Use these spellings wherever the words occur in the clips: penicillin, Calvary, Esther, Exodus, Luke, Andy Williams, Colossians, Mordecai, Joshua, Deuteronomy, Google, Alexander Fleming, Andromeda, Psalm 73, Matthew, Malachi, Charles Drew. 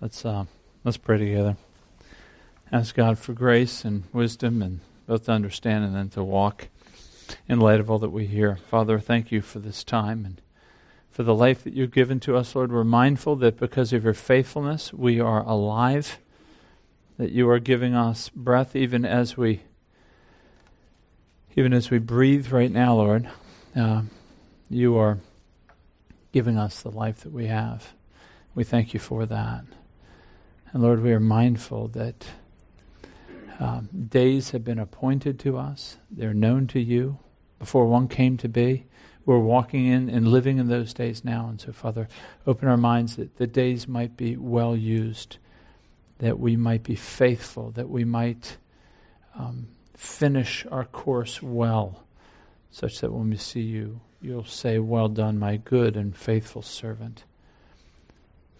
Let's pray together. Ask God for grace and wisdom, and both to understand and then to walk in light of all that we hear. Father, thank you for this time and for the life that you've given to us, Lord. We're mindful that because of your faithfulness, we are alive, that you are giving us breath even as we breathe right now, Lord. You are giving us the life that we have. We thank you for that. And Lord, we are mindful that days have been appointed to us. They're known to you before one came to be. We're walking in and living in those days now. And so, Father, open our minds that the days might be well used, that we might be faithful, that we might finish our course well, such that when we see you, you'll say, "Well done, my good and faithful servant."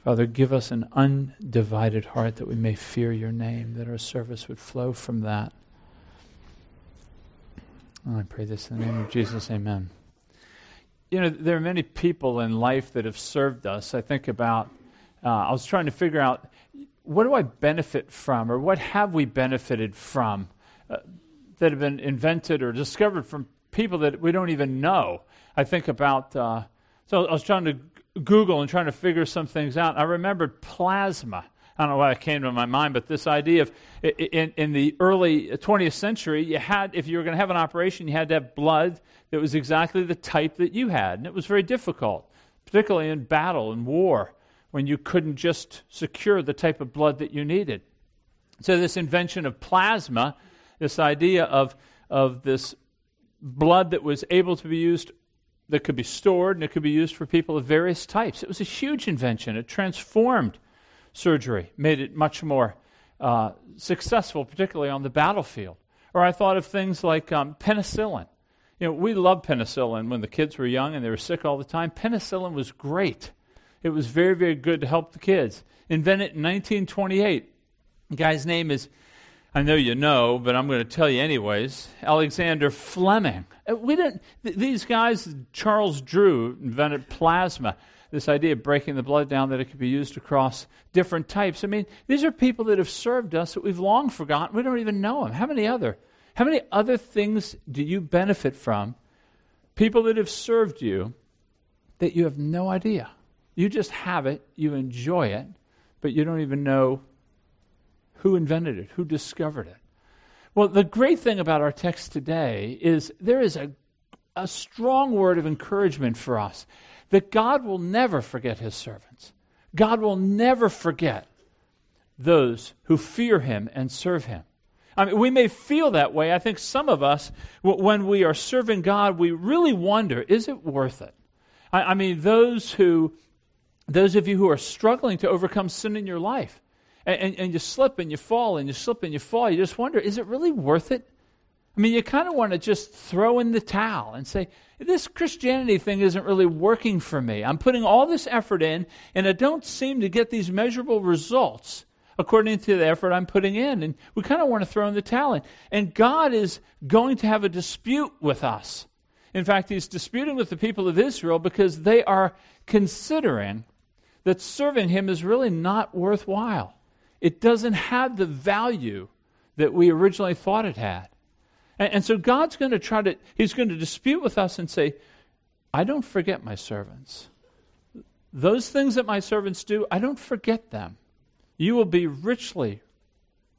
Father, give us an undivided heart that we may fear your name, that our service would flow from that. And I pray this in the name of Jesus, amen. You know, there are many people in life that have served us. I think about, I was trying to figure out, what do I benefit from, or what have we benefited from that have been invented or discovered from people that we don't even know? I think about, so I was trying to Google and trying to figure some things out. I remembered plasma. I don't know why it came to my mind, but this idea of in the early 20th century, you had, if you were going to have an operation, you had to have blood that was exactly the type that you had. And it was very difficult, particularly in battle and war, when you couldn't just secure the type of blood that you needed. So this invention of plasma, this idea of this blood that was able to be used, that could be stored, and it could be used for people of various types. It was a huge invention. It transformed surgery, made it much more successful, particularly on the battlefield. Or I thought of things like penicillin. You know, we loved penicillin when the kids were young and they were sick all the time. Penicillin was great. It was very, very good to help the kids. Invented in 1928. The guy's name is, I know you know, but I'm going to tell you anyways, Alexander Fleming. These guys, Charles Drew, invented plasma, this idea of breaking the blood down that it could be used across different types. I mean, these are people that have served us that we've long forgotten. We don't even know them. How many other things do you benefit from? People that have served you that you have no idea. You just have it, you enjoy it, but you don't even know who invented it, who discovered it. Well, the great thing about our text today is there is a strong word of encouragement for us that God will never forget his servants. God will never forget those who fear him and serve him. I mean, we may feel that way. I think some of us, when we are serving God, we really wonder, is it worth it? I mean, those of you who are struggling to overcome sin in your life, and you slip and you fall, and you slip and you fall. You just wonder, is it really worth it? I mean, you kind of want to just throw in the towel and say, this Christianity thing isn't really working for me. I'm putting all this effort in, and I don't seem to get these measurable results according to the effort I'm putting in. And we kind of want to throw in the towel in. And God is going to have a dispute with us. In fact, he's disputing with the people of Israel because they are considering that serving him is really not worthwhile. It doesn't have the value that we originally thought it had. And so God's going to he's going to dispute with us and say, I don't forget my servants. Those things that my servants do, I don't forget them. You will be richly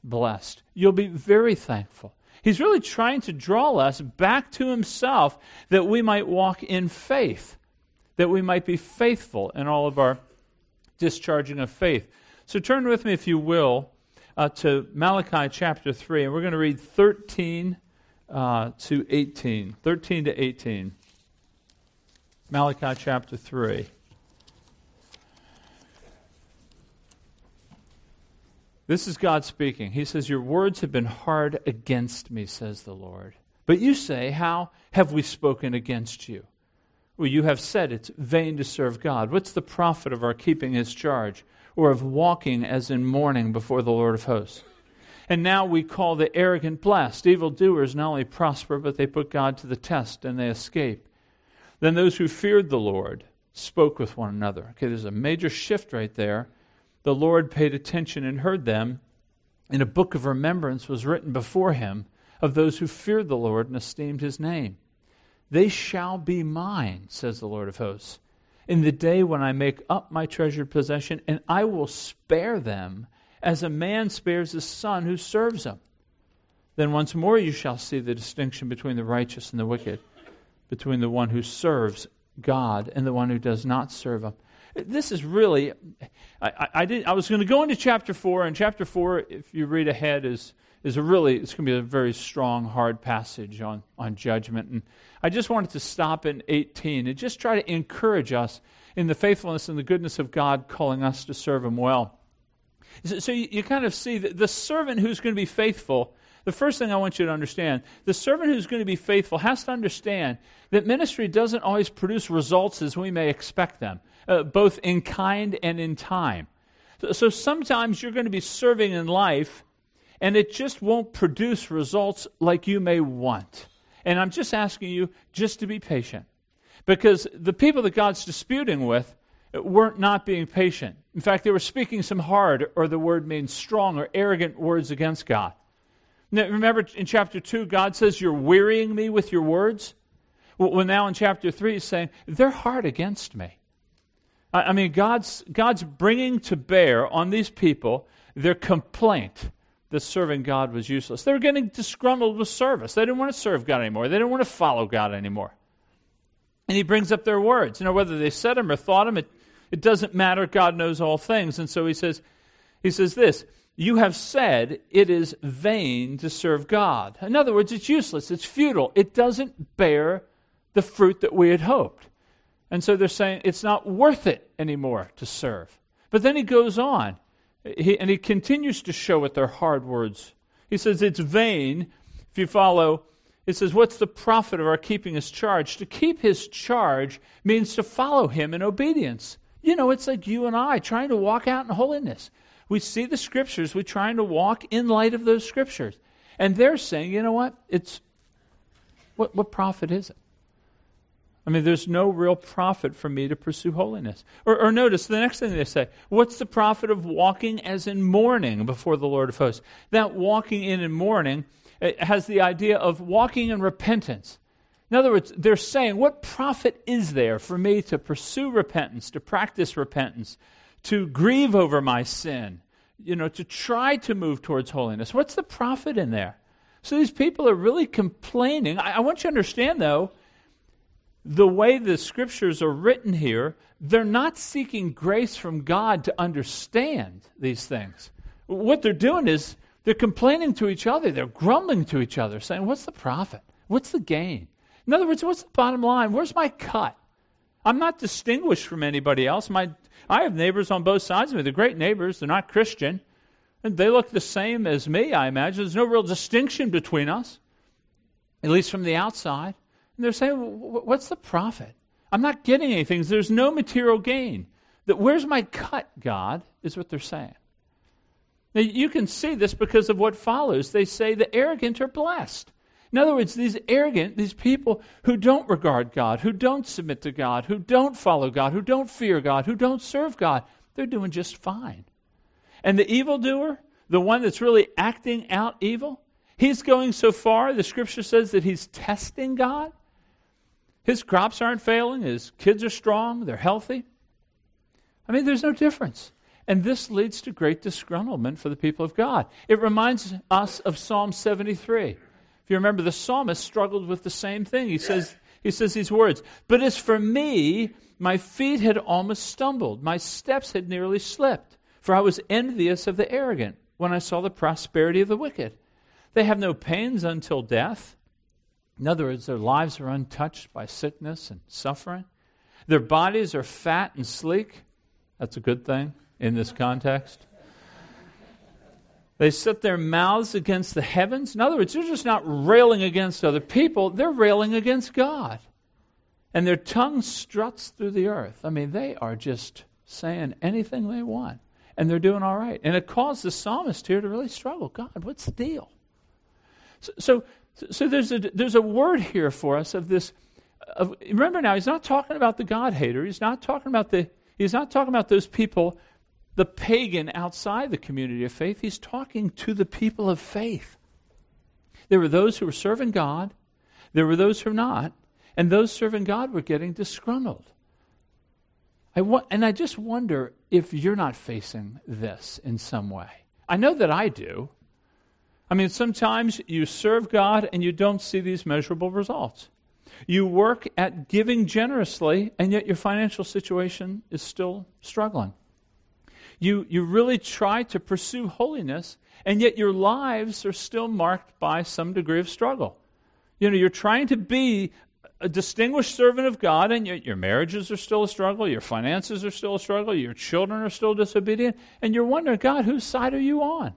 blessed. You'll be very thankful. He's really trying to draw us back to himself that we might walk in faith, that we might be faithful in all of our discharging of faith. So turn with me, if you will, to Malachi chapter 3, and we're going to read 13 to 18. Malachi chapter 3. This is God speaking. He says, "Your words have been hard against me, says the Lord. But you say, how have we spoken against you? Well, you have said it's vain to serve God. What's the profit of our keeping his charge, or of walking as in mourning before the Lord of hosts? And now we call the arrogant blessed. Evildoers not only prosper, but they put God to the test, and they escape. Then those who feared the Lord spoke with one another." Okay, there's a major shift right there The Lord paid attention and heard them, and a book of remembrance was written before him of those who feared the Lord and esteemed his name. They shall be mine, says the Lord of hosts, in the day when I make up my treasured possession, and I will spare them as a man spares his son who serves him. Then once more you shall see the distinction between the righteous and the wicked, between the one who serves God and the one who does not serve him. This is really, I was going to go into chapter 4, and chapter 4, if you read ahead, it's going to be a very strong, hard passage on judgment. And I just wanted to stop in 18 and just try to encourage us in the faithfulness and the goodness of God calling us to serve him well. So you kind of see that the servant who's going to be faithful, the first thing I want you to understand, the servant who's going to be faithful has to understand that ministry doesn't always produce results as we may expect them, both in kind and in time. So sometimes you're going to be serving in life, and it just won't produce results like you may want. And I'm just asking you just to be patient, because the people that God's disputing with weren't not being patient. In fact, they were speaking some hard, or the word means strong, or arrogant words against God. Now, remember in chapter 2, God says, "You're wearying me with your words." Well, now in chapter 3, he's saying, "They're hard against me." I mean, God's bringing to bear on these people their complaint that serving God was useless. They were getting disgruntled with service. They didn't want to serve God anymore. They didn't want to follow God anymore. And he brings up their words. You know, whether they said them or thought them, it doesn't matter. God knows all things. And so he says this, "You have said it is vain to serve God." In other words, it's useless. It's futile. It doesn't bear the fruit that we had hoped. And so they're saying it's not worth it anymore to serve. But then he goes on, and he continues to show with their hard words. He says it's vain. If you follow, it says, "What's the profit of our keeping his charge?" To keep his charge means to follow him in obedience. You know, it's like you and I trying to walk out in holiness. We see the scriptures. We're trying to walk in light of those scriptures. And they're saying, you know what? What profit is it? I mean, there's no real profit for me to pursue holiness. Or notice the next thing they say, "What's the profit of walking as in mourning before the Lord of hosts?" That walking in mourning, it has the idea of walking in repentance. In other words, they're saying, what profit is there for me to pursue repentance, to practice repentance, to grieve over my sin, you know, to try to move towards holiness? What's the profit in there? So these people are really complaining. I want you to understand, though, the way the scriptures are written here, they're not seeking grace from God to understand these things. What they're doing is they're complaining to each other. They're grumbling to each other, saying, what's the profit? What's the gain? In other words, what's the bottom line? Where's my cut? I'm not distinguished from anybody else. I have neighbors on both sides of me. They're great neighbors. They're not Christian. And they look the same as me, I imagine. There's no real distinction between us, at least from the outside. And they're saying, what's the profit? I'm not getting anything. There's no material gain. Where's my cut, God, is what they're saying. Now, you can see this because of what follows. They say the arrogant are blessed. In other words, these people who don't regard God, who don't submit to God, who don't follow God, who don't fear God, who don't serve God, they're doing just fine. And the evildoer, the one that's really acting out evil, he's going so far, the scripture says, that he's testing God. His crops aren't failing. His kids are strong. They're healthy. I mean, there's no difference. And this leads to great disgruntlement for the people of God. It reminds us of Psalm 73. If you remember, the psalmist struggled with the same thing. He says these words, "But as for me, my feet had almost stumbled. My steps had nearly slipped. For I was envious of the arrogant when I saw the prosperity of the wicked. They have no pains until death." In other words, their lives are untouched by sickness and suffering. Their bodies are fat and sleek. That's a good thing in this context. They set their mouths against the heavens. In other words, they're just not railing against other people. They're railing against God. And their tongue struts through the earth. I mean, they are just saying anything they want. And they're doing all right. And it caused the psalmist here to really struggle. God, what's the deal? So there's a word here for us of this. Remember now, he's not talking about the God hater. He's not talking about those people the pagan outside the community of faith. He's talking to the people of faith. There were those who were serving God. There were those who were not. And those serving God were getting disgruntled. And I just wonder if you're not facing this in some way. I know that I do. I mean, sometimes you serve God and you don't see these measurable results. You work at giving generously, and yet your financial situation is still struggling. You really try to pursue holiness, and yet your lives are still marked by some degree of struggle. You know, you're trying to be a distinguished servant of God, and yet your marriages are still a struggle, your finances are still a struggle, your children are still disobedient, and you're wondering, God, whose side are you on?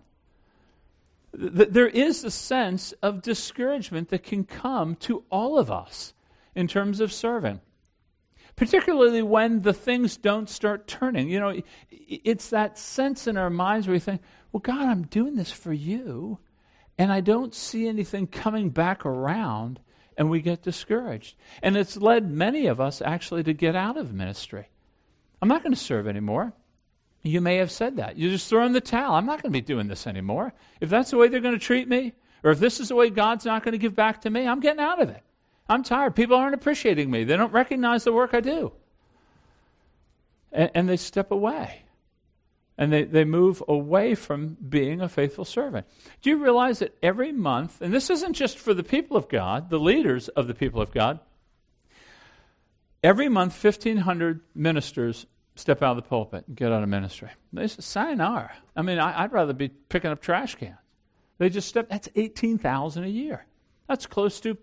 There is a sense of discouragement that can come to all of us in terms of serving, particularly when the things don't start turning. You know, it's that sense in our minds where we think, well, God, I'm doing this for you, and I don't see anything coming back around, and we get discouraged. And it's led many of us actually to get out of ministry. I'm not going to serve anymore. You may have said that. You're just throwing the towel. I'm not going to be doing this anymore. If that's the way they're going to treat me, or if this is the way God's not going to give back to me, I'm getting out of it. I'm tired. People aren't appreciating me. They don't recognize the work I do. And they step away. And they move away from being a faithful servant. Do you realize that every month, and this isn't just for the people of God, the leaders of the people of God, every month 1,500 ministers step out of the pulpit and get out of ministry. They say, sayonara. I mean, I'd rather be picking up trash cans. They just step, that's 18,000 a year. That's close to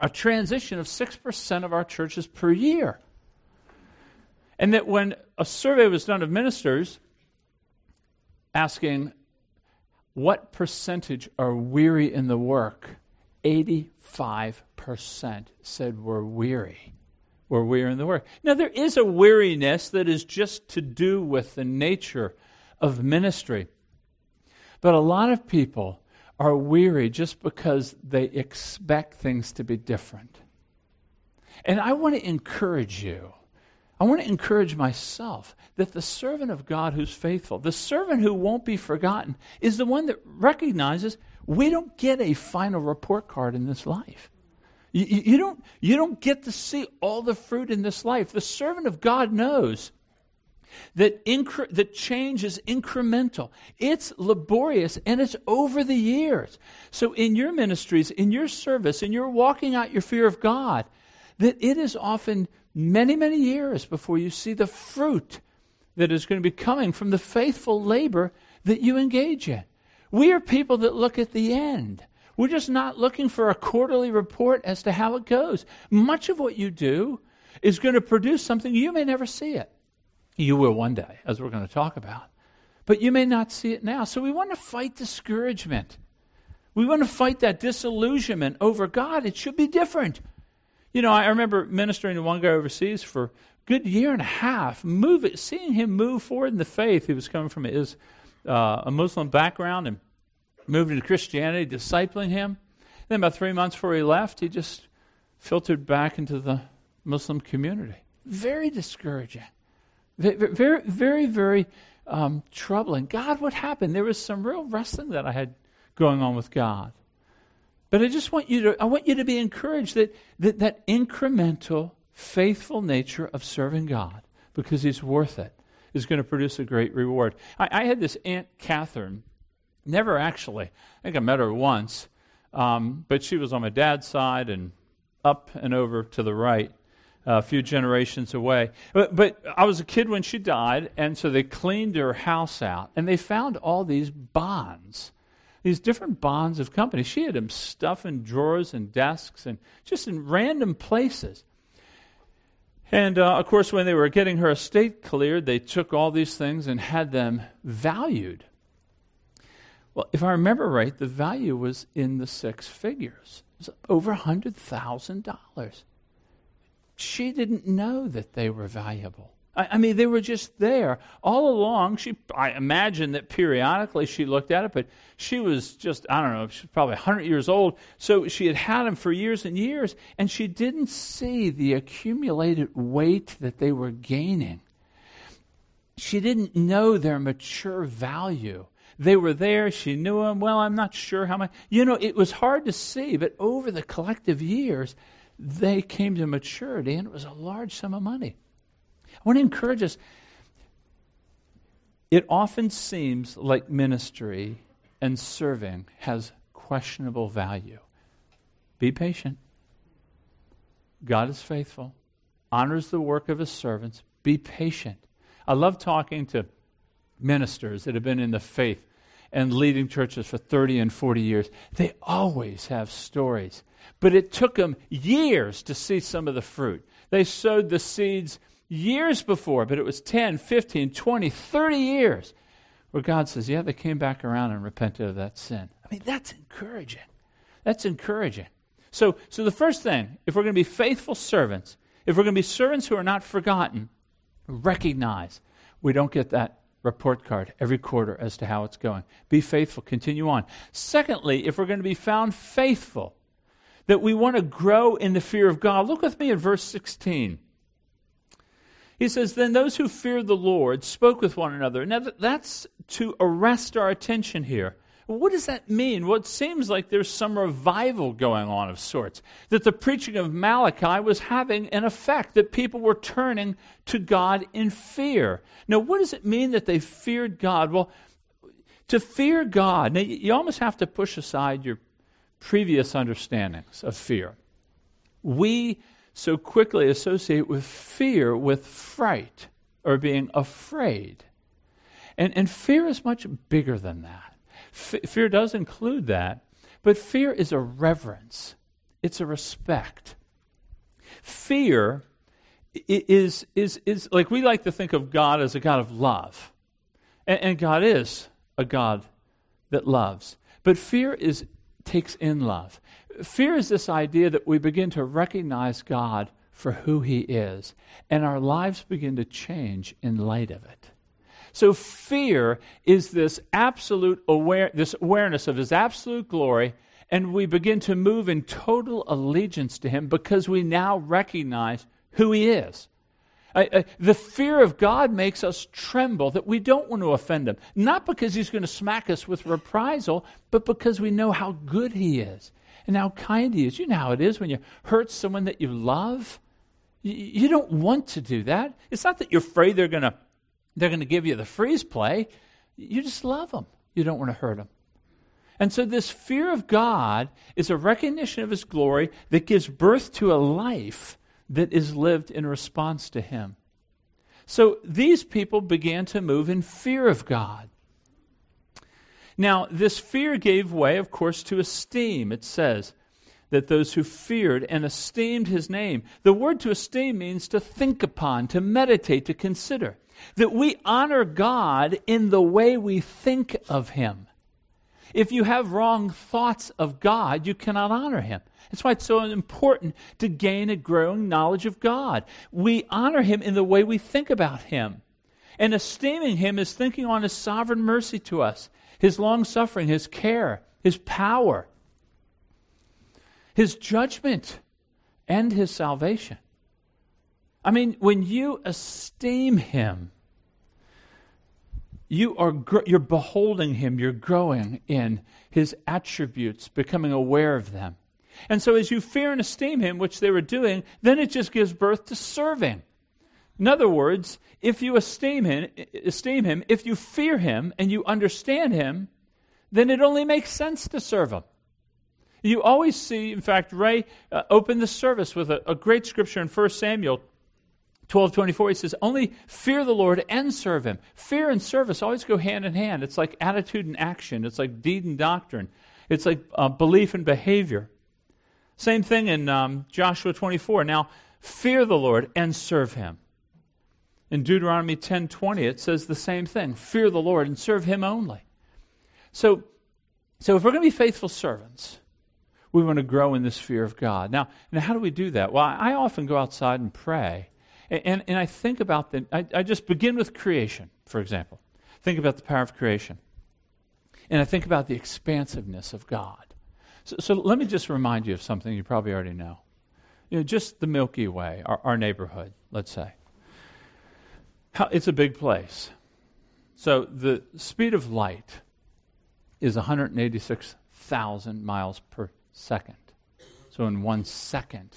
a transition of 6% of our churches per year. And that when a survey was done of ministers asking, what percentage are weary in the work? 85% said we're weary. We're weary in the work. Now, there is a weariness that is just to do with the nature of ministry. But a lot of people are weary just because they expect things to be different. And I want to encourage you. I want to encourage myself that the servant of God who's faithful, the servant who won't be forgotten, is the one that recognizes we don't get a final report card in this life. You don't get to see all the fruit in this life. The servant of God knows that that change is incremental. It's laborious, and it's over the years. So in your ministries, in your service, in your walking out your fear of God, that it is often many, many years before you see the fruit that is going to be coming from the faithful labor that you engage in. We are people that look at the end. We're just not looking for a quarterly report as to how it goes. Much of what you do is going to produce something. You may never see it. You will one day, as we're going to talk about. But you may not see it now. So we want to fight discouragement. We want to fight that disillusionment over God. It should be different. You know, I remember ministering to one guy overseas for a good year and a half, seeing him move forward in the faith. He was coming from a Muslim background and moved into Christianity, discipling him. Then about 3 months before he left, he just filtered back into the Muslim community. Very discouraging. Very, very, very troubling. God, what happened? There was some real wrestling that I had going on with God. But I just want you to be encouraged that incremental, faithful nature of serving God, because he's worth it, is going to produce a great reward. I had this Aunt Catherine. Never actually. I think I met her once, but she was on my dad's side and up and over to the right, a few generations away. But I was a kid when she died, and so they cleaned her house out, and they found all these bonds, these different bonds of company. She had them stuffed in drawers and desks and just in random places. And, of course, when they were getting her estate cleared, they took all these things and had them valued. Well, if I remember right, the value was in the six figures. It was over $100,000. She didn't know that they were valuable. I mean, they were just there. All along, I imagine that periodically she looked at it, but she was just, I don't know, she was probably 100 years old. So she had them for years and years, and she didn't see the accumulated weight that they were gaining. She didn't know their mature value. They were there. She knew them. Well, I'm not sure how much. You know, it was hard to see, but over the collective years, they came to maturity, and it was a large sum of money. I want to encourage us. It often seems like ministry and serving has questionable value. Be patient. God is faithful, honors the work of his servants. Be patient. I love talking to ministers that have been in the faith and leading churches for 30 and 40 years. They always have stories. But it took them years to see some of the fruit. They sowed the seeds years before, but it was 10, 15, 20, 30 years where God says, yeah, they came back around and repented of that sin. I mean, that's encouraging. That's encouraging. So the first thing, if we're going to be faithful servants, if we're going to be servants who are not forgotten, recognize we don't get that report card every quarter as to how it's going. Be faithful. Continue on. Secondly, if we're going to be found faithful, that we want to grow in the fear of God. Look with me at verse 16. He says, then those who feared the Lord spoke with one another. Now, that's to arrest our attention here. What does that mean? Well, it seems like there's some revival going on of sorts, that the preaching of Malachi was having an effect, that people were turning to God in fear. Now, what does it mean that they feared God? Well, to fear God, now you almost have to push aside your previous understandings of fear. We so quickly associate with fear with fright or being afraid. And fear is much bigger than that. Fear does include that, but fear is a reverence. It's a respect. Fear is like we like to think of God as a God of love, and God is a God that loves. But fear takes in love. Fear is this idea that we begin to recognize God for who he is, and our lives begin to change in light of it. So fear is this absolute this awareness of his absolute glory, and we begin to move in total allegiance to him because we now recognize who he is. The fear of God makes us tremble that we don't want to offend him, not because he's going to smack us with reprisal, but because we know how good he is and how kind he is. You know how it is when you hurt someone that you love. You don't want to do that. It's not that you're afraid they're going to give you the freeze play. You just love them. You don't want to hurt them. And so this fear of God is a recognition of his glory that gives birth to a life that is lived in response to him. So these people began to move in fear of God. Now, this fear gave way, of course, to esteem. It says that those who feared and esteemed his name. The word to esteem means to think upon, to meditate, to consider. That we honor God in the way we think of him. If you have wrong thoughts of God, you cannot honor him. That's why it's so important to gain a growing knowledge of God. We honor him in the way we think about him. And esteeming him is thinking on his sovereign mercy to us, his long suffering, his care, his power, his judgment, and his salvation. I mean, when you esteem him, you're beholding him, you're growing in his attributes, becoming aware of them. And so as you fear and esteem him, which they were doing, then it just gives birth to serving. In other words, if you esteem him, if you fear him and you understand him, then it only makes sense to serve him. You always see, in fact, Ray opened the service with a great scripture in 1 Samuel 12:24. He says, only fear the Lord and serve him. Fear and service always go hand in hand. It's like attitude and action. It's like deed and doctrine. It's like belief and behavior. Same thing in Joshua 24. Now, fear the Lord and serve him. In Deuteronomy 10:20, it says the same thing. Fear the Lord and serve him only. So if we're going to be faithful servants, we want to grow in this fear of God. Now, how do we do that? Well, I often go outside and pray, and I think about I just begin with creation, for example. Think about the power of creation. And I think about the expansiveness of God. So let me just remind you of something you probably already know. You know, just the Milky Way, our neighborhood, let's say. It's a big place. So the speed of light is 186,000 miles per second. So in 1 second,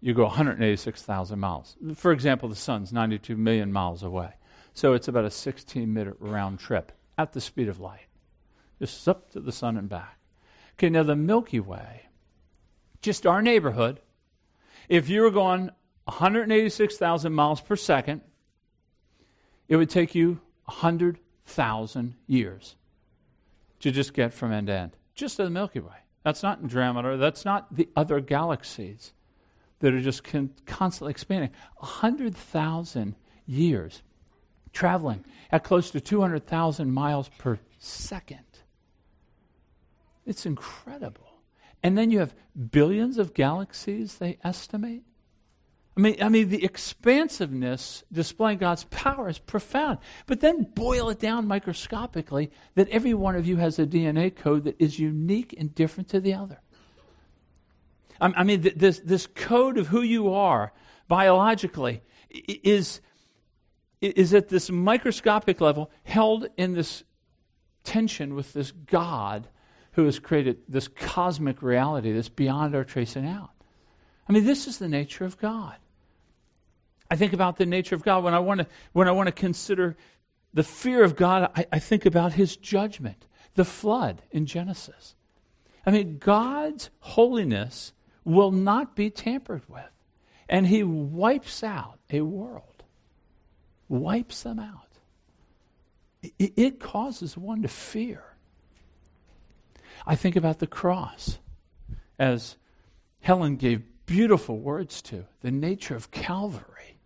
you go 186,000 miles. For example, the sun's 92 million miles away. So it's about a 16-minute round trip at the speed of light. Just up to the sun and back. Okay, now the Milky Way, just our neighborhood, if you were going 186,000 miles per second, it would take you 100,000 years to just get from end to end, just to the Milky Way. That's not Andromeda. That's not the other galaxies that are just constantly expanding. 100,000 years traveling at close to 200,000 miles per second. It's incredible. And then you have billions of galaxies, they estimate. I mean, the expansiveness displaying God's power is profound. But then boil it down microscopically that every one of you has a DNA code that is unique and different to the other. I mean, this code of who you are biologically is at this microscopic level held in this tension with this God who has created this cosmic reality that's beyond our tracing out. I mean, this is the nature of God. I think about the nature of God. When I want to consider the fear of God, I think about his judgment, the flood in Genesis. I mean, God's holiness will not be tampered with. And he wipes out a world. Wipes them out. It causes one to fear. I think about the cross, as Helen gave beautiful words to the nature of Calvary,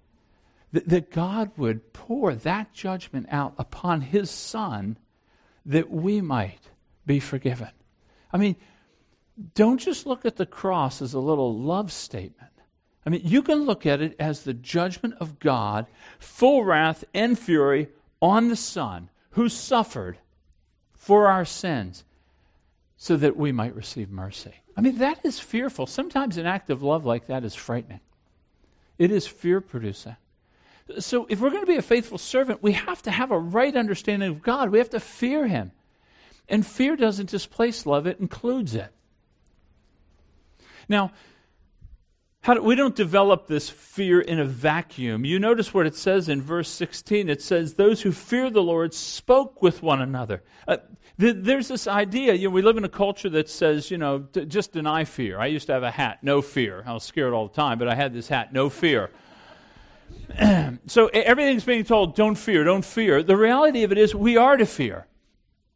that God would pour that judgment out upon his Son that we might be forgiven. I mean, don't just look at the cross as a little love statement. I mean, you can look at it as the judgment of God, full wrath and fury on the Son who suffered for our sins so that we might receive mercy. I mean, that is fearful. Sometimes an act of love like that is frightening. It is fear-producing. So if we're going to be a faithful servant, we have to have a right understanding of God. We have to fear him. And fear doesn't displace love. It includes it. Now, we don't develop this fear in a vacuum. You notice what it says in verse 16. It says, those who fear the Lord spoke with one another. There's this idea, we live in a culture that says, just deny fear. I used to have a hat, no fear. I was scared all the time, but I had this hat, no fear. So everything's being told, don't fear, don't fear. The reality of it is we are to fear.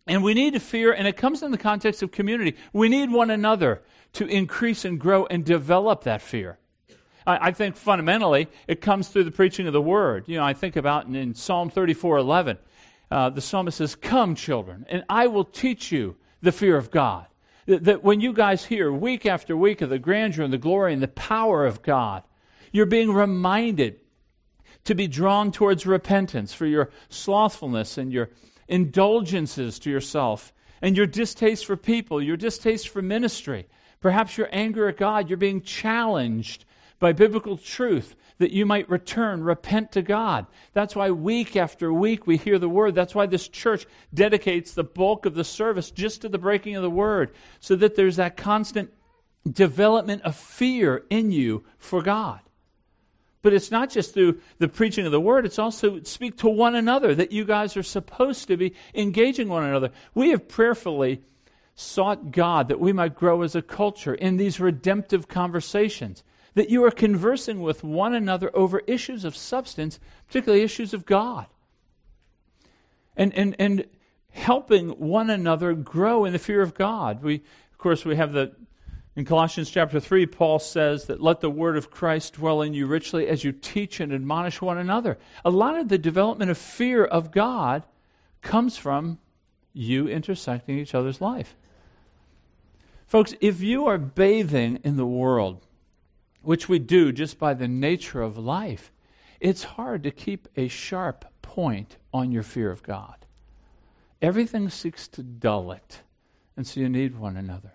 And we need to fear, and it comes in the context of community. We need one another to increase and grow and develop that fear. I think fundamentally it comes through the preaching of the Word. I think about in Psalm 34:11, the psalmist says, come, children, and I will teach you the fear of God. That when you guys hear week after week of the grandeur and the glory and the power of God, you're being reminded to be drawn towards repentance for your slothfulness and your indulgences to yourself and your distaste for people, your distaste for ministry, perhaps your anger at God. You're being challenged by biblical truth that you might repent to God. That's why week after week we hear the Word. That's why this church dedicates the bulk of the service just to the breaking of the Word, so that there's that constant development of fear in you for God. But it's not just through the preaching of the Word, it's also speak to one another, that you guys are supposed to be engaging one another. We have prayerfully sought God that we might grow as a culture in these redemptive conversations, that you are conversing with one another over issues of substance, particularly issues of God, and helping one another grow in the fear of God. We have the... In Colossians chapter 3, Paul says that let the word of Christ dwell in you richly as you teach and admonish one another. A lot of the development of fear of God comes from you intersecting each other's life. Folks, if you are bathing in the world, which we do just by the nature of life, it's hard to keep a sharp point on your fear of God. Everything seeks to dull it, and so you need one another.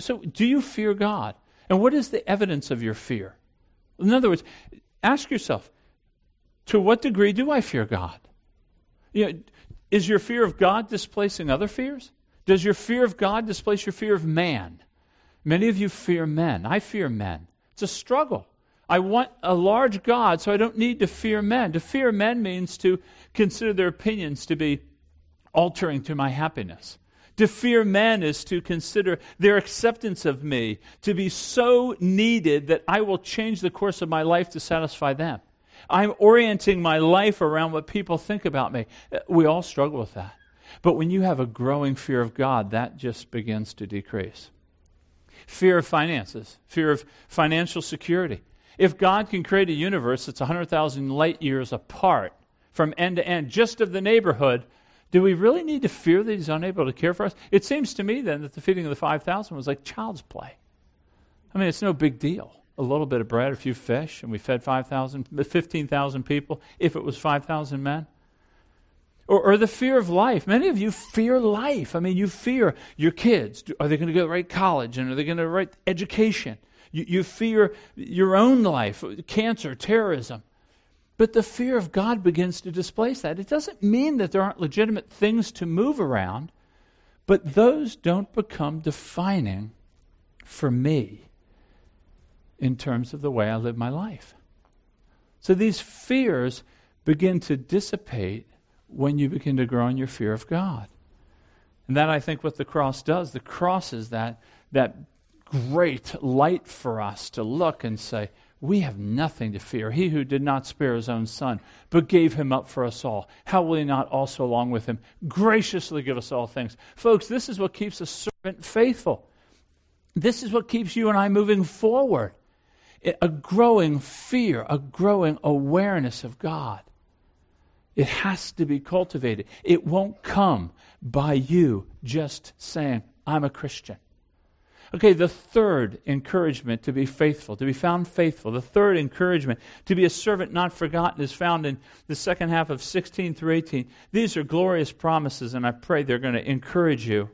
So do you fear God? And what is the evidence of your fear? In other words, ask yourself, To what degree do I fear God? You know, is your fear of God displacing other fears? Does your fear of God displace your fear of man? Many of you fear men. I fear men. It's a struggle. I want a large God, so I don't need to fear men. To fear men means to consider their opinions to be altering to my happiness. To fear men is to consider their acceptance of me to be so needed that I will change the course of my life to satisfy them. I'm orienting my life around what people think about me. We all struggle with that. But when you have a growing fear of God, that just begins to decrease. Fear of finances, fear of financial security. If God can create a universe that's 100,000 light years apart from end to end, just of the neighborhood, do we really need to fear that he's unable to care for us? It seems to me then that the feeding of the 5,000 was like child's play. I mean, it's no big deal. A little bit of bread, a few fish, and we fed 5,000, 15,000 people if it was 5,000 men. Or the fear of life. Many of you fear life. I mean, you fear your kids. Are they going to go to the right college? And are they going to the right education? You fear your own life, cancer, terrorism. But the fear of God begins to displace that. It doesn't mean that there aren't legitimate things to move around, but those don't become defining for me in terms of the way I live my life. So these fears begin to dissipate when you begin to grow in your fear of God. And that, I think, what the cross does. The cross is that great light for us to look and say, we have nothing to fear. He who did not spare his own son, but gave him up for us all, how will he not also along with him graciously give us all things? Folks, this is what keeps a servant faithful. This is what keeps you and I moving forward. A growing fear, a growing awareness of God. It has to be cultivated. It won't come by you just saying, I'm a Christian. Okay, the third encouragement to be faithful, to be found faithful, the third encouragement to be a servant not forgotten is found in the second half of 16 through 18. These are glorious promises, and I pray they're going to encourage you.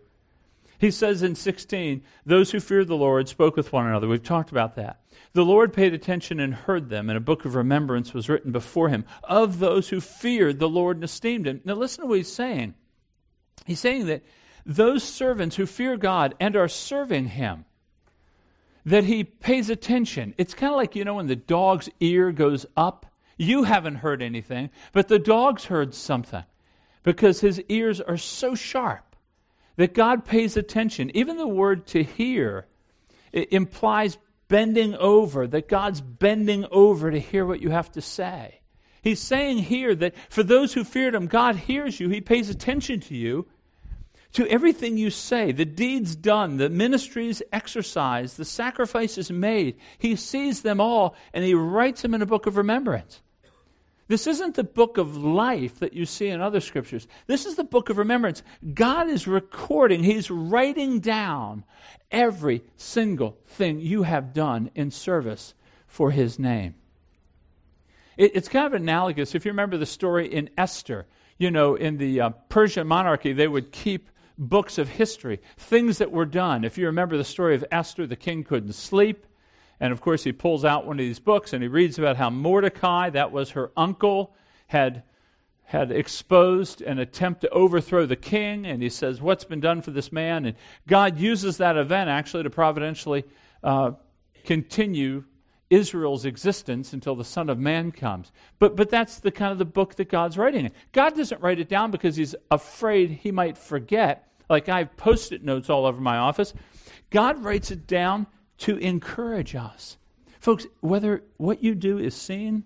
He says in 16, those who feared the Lord spoke with one another. We've talked about that. The Lord paid attention and heard them, and a book of remembrance was written before him of those who feared the Lord and esteemed him. Now listen to what he's saying. He's saying that those servants who fear God and are serving him, that he pays attention. It's kind of like, you know, when the dog's ear goes up, you haven't heard anything, but the dog's heard something because his ears are so sharp that God pays attention. Even the word to hear, it implies bending over, that God's bending over to hear what you have to say. He's saying here that for those who feared him, God hears you, he pays attention to you, to everything you say, the deeds done, the ministries exercised, the sacrifices made. He sees them all, and he writes them in a book of remembrance. This isn't the book of life that you see in other scriptures. This is the book of remembrance. God is recording, he's writing down every single thing you have done in service for his name. It's kind of analogous. If you remember the story in Esther, you know, in the Persian monarchy, they would keep books of history, things that were done. If you remember the story of Esther, the king couldn't sleep. And of course, he pulls out one of these books and he reads about how Mordecai, that was her uncle, had exposed an attempt to overthrow the king. And he says, what's been done for this man? And God uses that event actually to providentially continue Israel's existence until the Son of Man comes. But that's the kind of the book that God's writing in. God doesn't write it down because he's afraid he might forget. Like I have Post-it notes all over my office. God writes it down to encourage us. Folks, whether what you do is seen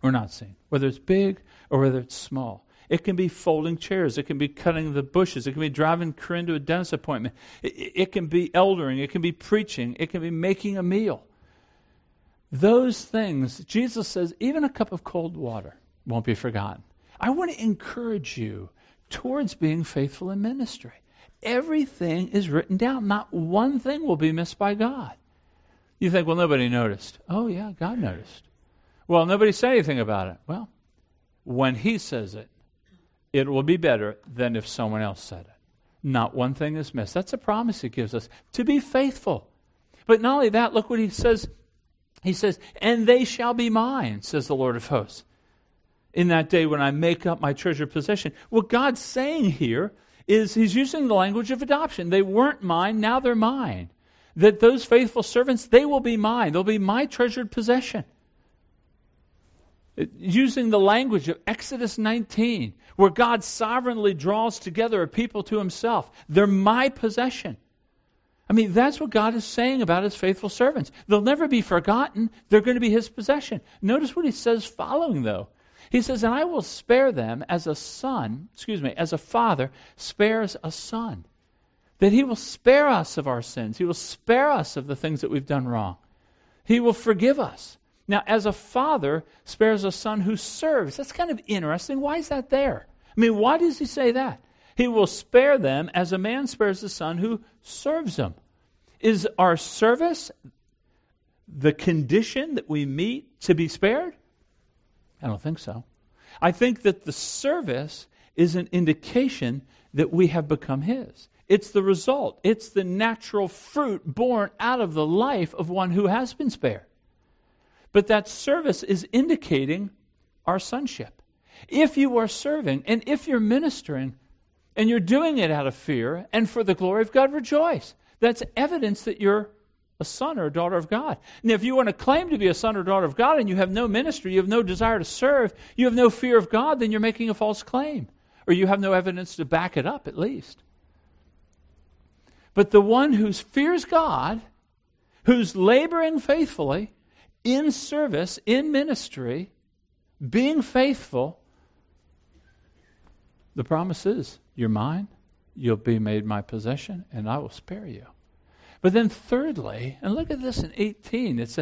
or not seen, whether it's big or whether it's small, it can be folding chairs, it can be cutting the bushes, it can be driving Corinne to a dentist appointment, it can be eldering, it can be preaching, it can be making a meal. Those things, Jesus says, even a cup of cold water won't be forgotten. I want to encourage you towards being faithful in ministry. Everything is written down. Not one thing will be missed by God. You think, well, nobody noticed. Oh, yeah, God noticed. Well, nobody said anything about it. Well, when he says it, it will be better than if someone else said it. Not one thing is missed. That's a promise he gives us, to be faithful. But not only that, look what he says. He says, and they shall be mine, says the Lord of hosts. in that day when I make up my treasured possession. What God's saying here is he's using the language of adoption. They weren't mine, now they're mine. That those faithful servants, they will be mine. They'll be my treasured possession. Using the language of Exodus 19, where God sovereignly draws together a people to himself. They're my possession. I mean, that's what God is saying about his faithful servants. They'll never be forgotten. They're going to be his possession. Notice what he says following, though. He says, and I will spare them as a father spares a son. That he will spare us of our sins. He will spare us of the things that we've done wrong. He will forgive us. Now, as a father spares a son who serves. That's kind of interesting. Why is that there? I mean, why does he say that? He will spare them as a man spares the son who serves him. Is our service the condition that we meet to be spared? I don't think so. I think that the service is an indication that we have become his. It's the result. It's the natural fruit born out of the life of one who has been spared. But that service is indicating our sonship. If you are serving and if you're ministering and you're doing it out of fear and for the glory of God, rejoice. That's evidence that you're a son or a daughter of God. And if you want to claim to be a son or daughter of God and you have no ministry, you have no desire to serve, you have no fear of God, then you're making a false claim. Or you have no evidence to back it up, at least. But the one who fears God, who's laboring faithfully, in service, in ministry, being faithful, the promise is, you're mine, you'll be made my possession, and I will spare you. But then thirdly, and look at this in 18, it's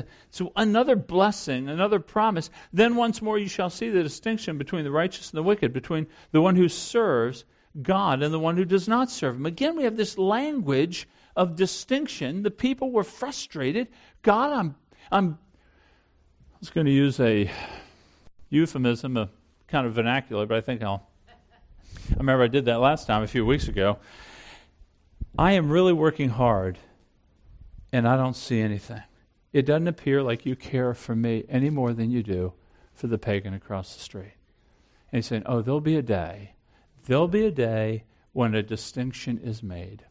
another blessing, another promise. Then once more you shall see the distinction between the righteous and the wicked, between the one who serves God and the one who does not serve him. Again, we have this language of distinction. The people were frustrated. God, I was going to use a euphemism, a kind of vernacular, but I remember I did that last time a few weeks ago. I am really working hard, and I don't see anything. It doesn't appear like you care for me any more than you do for the pagan across the street. And he's saying, oh, there'll be a day when a distinction is made,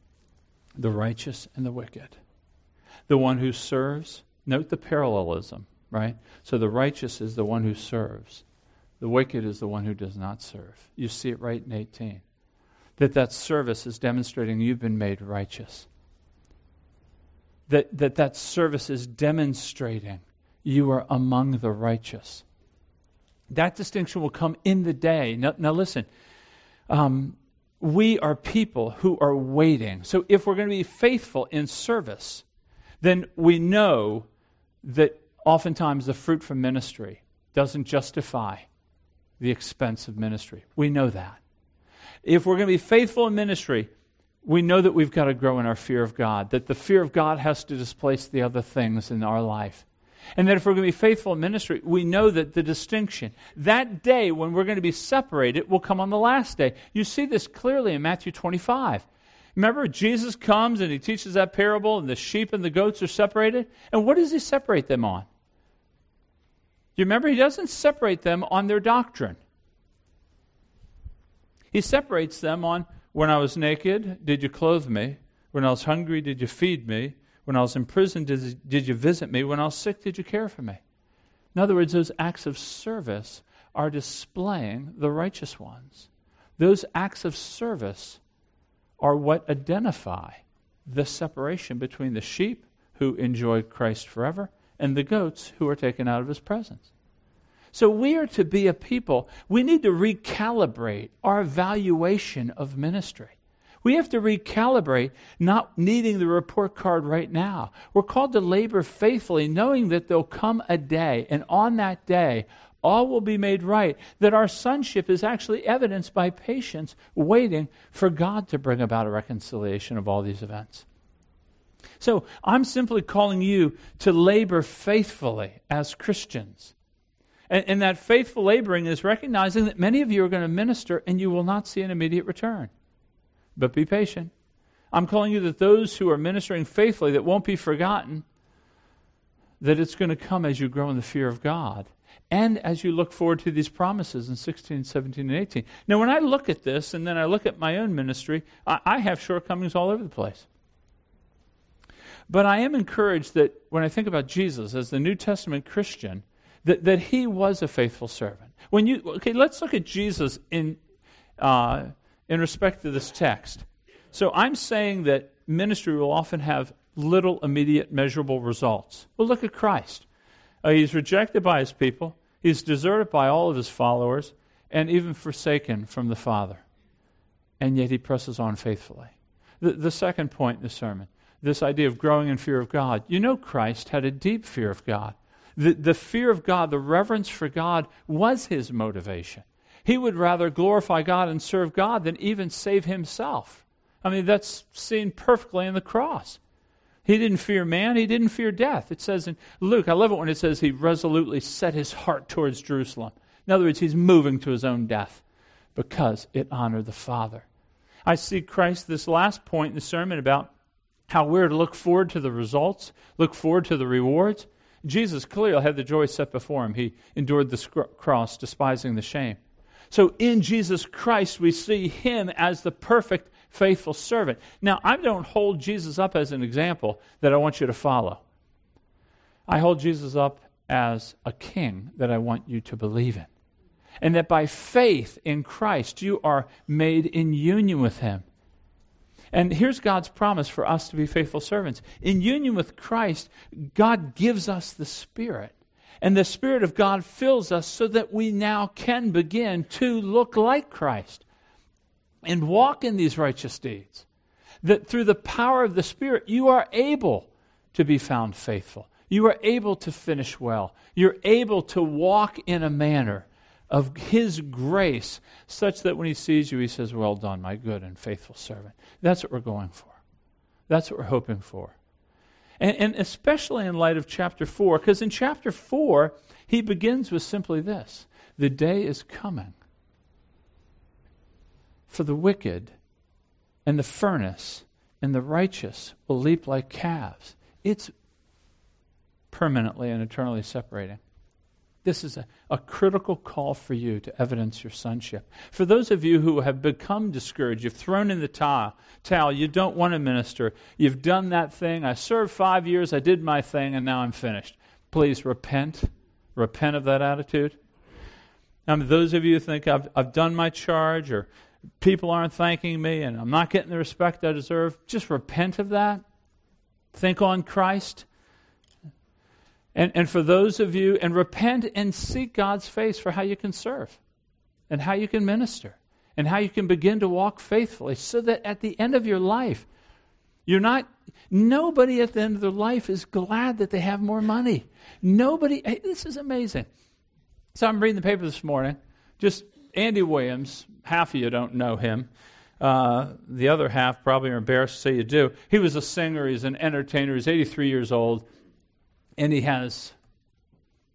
the righteous and the wicked. The one who serves, note the parallelism. Right? So the righteous is the one who serves. The wicked is the one who does not serve. You see it right in 18. That service is demonstrating you've been made righteous. That service is demonstrating you are among the righteous. That distinction will come in the day. Now listen, we are people who are waiting. So if we're going to be faithful in service, then we know that oftentimes, the fruit from ministry doesn't justify the expense of ministry. We know that. If we're going to be faithful in ministry, we know that we've got to grow in our fear of God, that the fear of God has to displace the other things in our life. And that if we're going to be faithful in ministry, we know that the distinction, that day when we're going to be separated, will come on the last day. You see this clearly in Matthew 25. Remember, Jesus comes and he teaches that parable, and the sheep and the goats are separated. And what does he separate them on? You remember, he doesn't separate them on their doctrine. He separates them on, when I was naked, did you clothe me? When I was hungry, did you feed me? When I was in prison, did you visit me? When I was sick, did you care for me? In other words, those acts of service are displaying the righteous ones. Those acts of service are what identify the separation between the sheep who enjoyed Christ forever and the goats who are taken out of his presence. So we are to be a people, we need to recalibrate our valuation of ministry. We have to recalibrate not needing the report card right now. We're called to labor faithfully, knowing that there'll come a day, and on that day, all will be made right, that our sonship is actually evidenced by patience, waiting for God to bring about a reconciliation of all these events. So I'm simply calling you to labor faithfully as Christians. And that faithful laboring is recognizing that many of you are going to minister and you will not see an immediate return. But be patient. I'm calling you that those who are ministering faithfully that won't be forgotten, that it's going to come as you grow in the fear of God and as you look forward to these promises in 16, 17, and 18. Now, when I look at this and then I look at my own ministry, I have shortcomings all over the place. But I am encouraged that when I think about Jesus as the New Testament Christian, that he was a faithful servant. Let's look at Jesus in respect to this text. So I'm saying that ministry will often have little immediate measurable results. Well, look at Christ. He's rejected by his people. He's deserted by all of his followers and even forsaken from the Father. And yet he presses on faithfully. The second point in the sermon, this idea of growing in fear of God. You know, Christ had a deep fear of God. The fear of God, the reverence for God was his motivation. He would rather glorify God and serve God than even save himself. I mean, that's seen perfectly in the cross. He didn't fear man. He didn't fear death. It says in Luke, I love it when it says he resolutely set his heart towards Jerusalem. In other words, he's moving to his own death because it honored the Father. I see Christ, this last point in the sermon about how we're to look forward to the results, look forward to the rewards. Jesus clearly had the joy set before him. He endured the cross, despising the shame. So in Jesus Christ, we see him as the perfect, faithful servant. Now, I don't hold Jesus up as an example that I want you to follow. I hold Jesus up as a king that I want you to believe in. And that by faith in Christ, you are made in union with him. And here's God's promise for us to be faithful servants. In union with Christ, God gives us the Spirit. And the Spirit of God fills us so that we now can begin to look like Christ and walk in these righteous deeds. That through the power of the Spirit, you are able to be found faithful. You are able to finish well. You're able to walk in a manner of his grace, such that when he sees you, he says, well done, my good and faithful servant. That's what we're going for. That's what we're hoping for. And especially in light of chapter 4, because in chapter 4, he begins with simply this. The day is coming for the wicked and the furnace and the righteous will leap like calves. It's permanently and eternally separating. This is a critical call for you to evidence your sonship. For those of you who have become discouraged, you've thrown in the towel, you don't want to minister, you've done that thing, I served 5 years, I did my thing, and now I'm finished. Please repent of that attitude. Now, those of you who think I've done my charge, or people aren't thanking me, and I'm not getting the respect I deserve, just repent of that. Think on Christ. And for those of you, and repent and seek God's face for how you can serve and how you can minister and how you can begin to walk faithfully so that at the end of your life, nobody at the end of their life is glad that they have more money. This is amazing. So I'm reading the paper this morning, just Andy Williams, half of you don't know him. The other half probably are embarrassed to say you do. He was a singer, he's an entertainer, he's 83 years old. And he has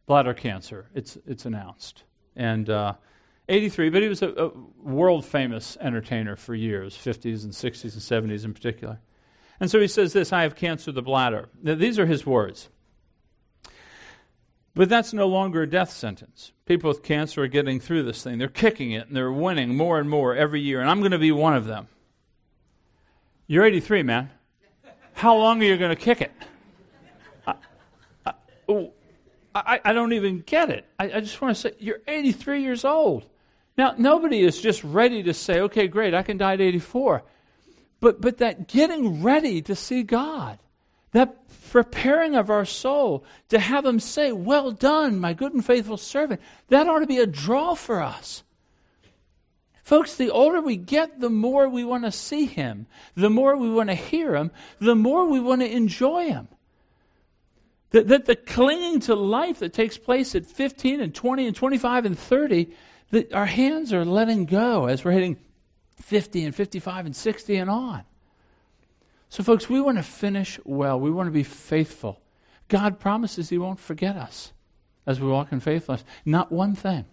bladder cancer, it's announced. And 83, but he was a world-famous entertainer for years, 50s and 60s and 70s in particular. And so he says this, I have cancer of the bladder. Now, these are his words. But that's no longer a death sentence. People with cancer are getting through this thing. They're kicking it, and they're winning more and more every year, and I'm going to be one of them. You're 83, man. How long are you going to kick it? I don't even get it. I just want to say, you're 83 years old. Now, nobody is just ready to say, okay, great, I can die at 84. But that getting ready to see God, that preparing of our soul to have him say, well done, my good and faithful servant, that ought to be a draw for us. Folks, the older we get, the more we want to see him, the more we want to hear him, the more we want to enjoy him. That the clinging to life that takes place at 15 and 20 and 25 and 30, that our hands are letting go as we're hitting 50 and 55 and 60 and on. So folks, we want to finish well. We want to be faithful. God promises he won't forget us as we walk in faithfulness. Not one thing.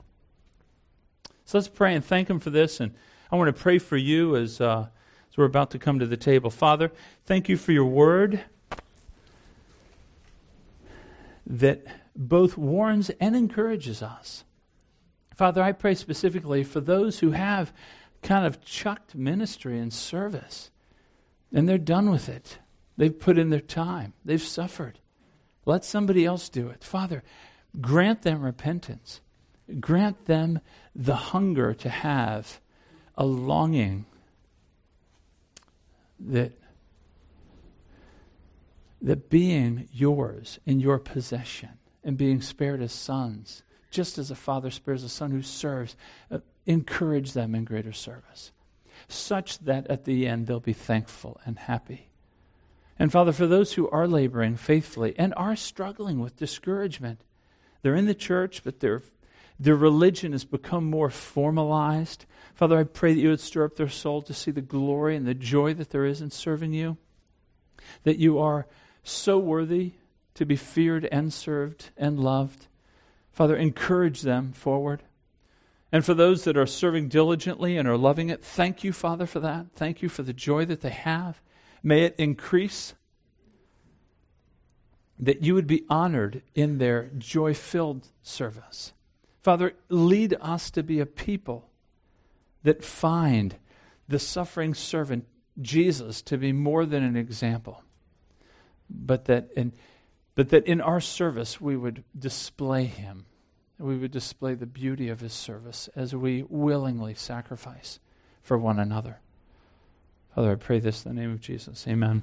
So let's pray and thank him for this. And I want to pray for you as we're about to come to the table. Father, thank you for your word. that both warns and encourages us. Father, I pray specifically for those who have kind of chucked ministry and service, and they're done with it. They've put in their time. They've suffered. Let somebody else do it. Father, grant them repentance. Grant them the hunger to have a longing that being yours in your possession and being spared as sons, just as a father spares a son who serves, encourage them in greater service, such that at the end they'll be thankful and happy. And Father, for those who are laboring faithfully and are struggling with discouragement, they're in the church, but their religion has become more formalized. Father, I pray that you would stir up their soul to see the glory and the joy that there is in serving you, that you are so worthy to be feared and served and loved. Father, encourage them forward. And for those that are serving diligently and are loving it, thank you, Father, for that. Thank you for the joy that they have. May it increase, that you would be honored in their joy-filled service. Father, lead us to be a people that find the suffering servant, Jesus, to be more than an example, but that in our service we would display him. We would display the beauty of his service as we willingly sacrifice for one another. Father, I pray this in the name of Jesus. Amen.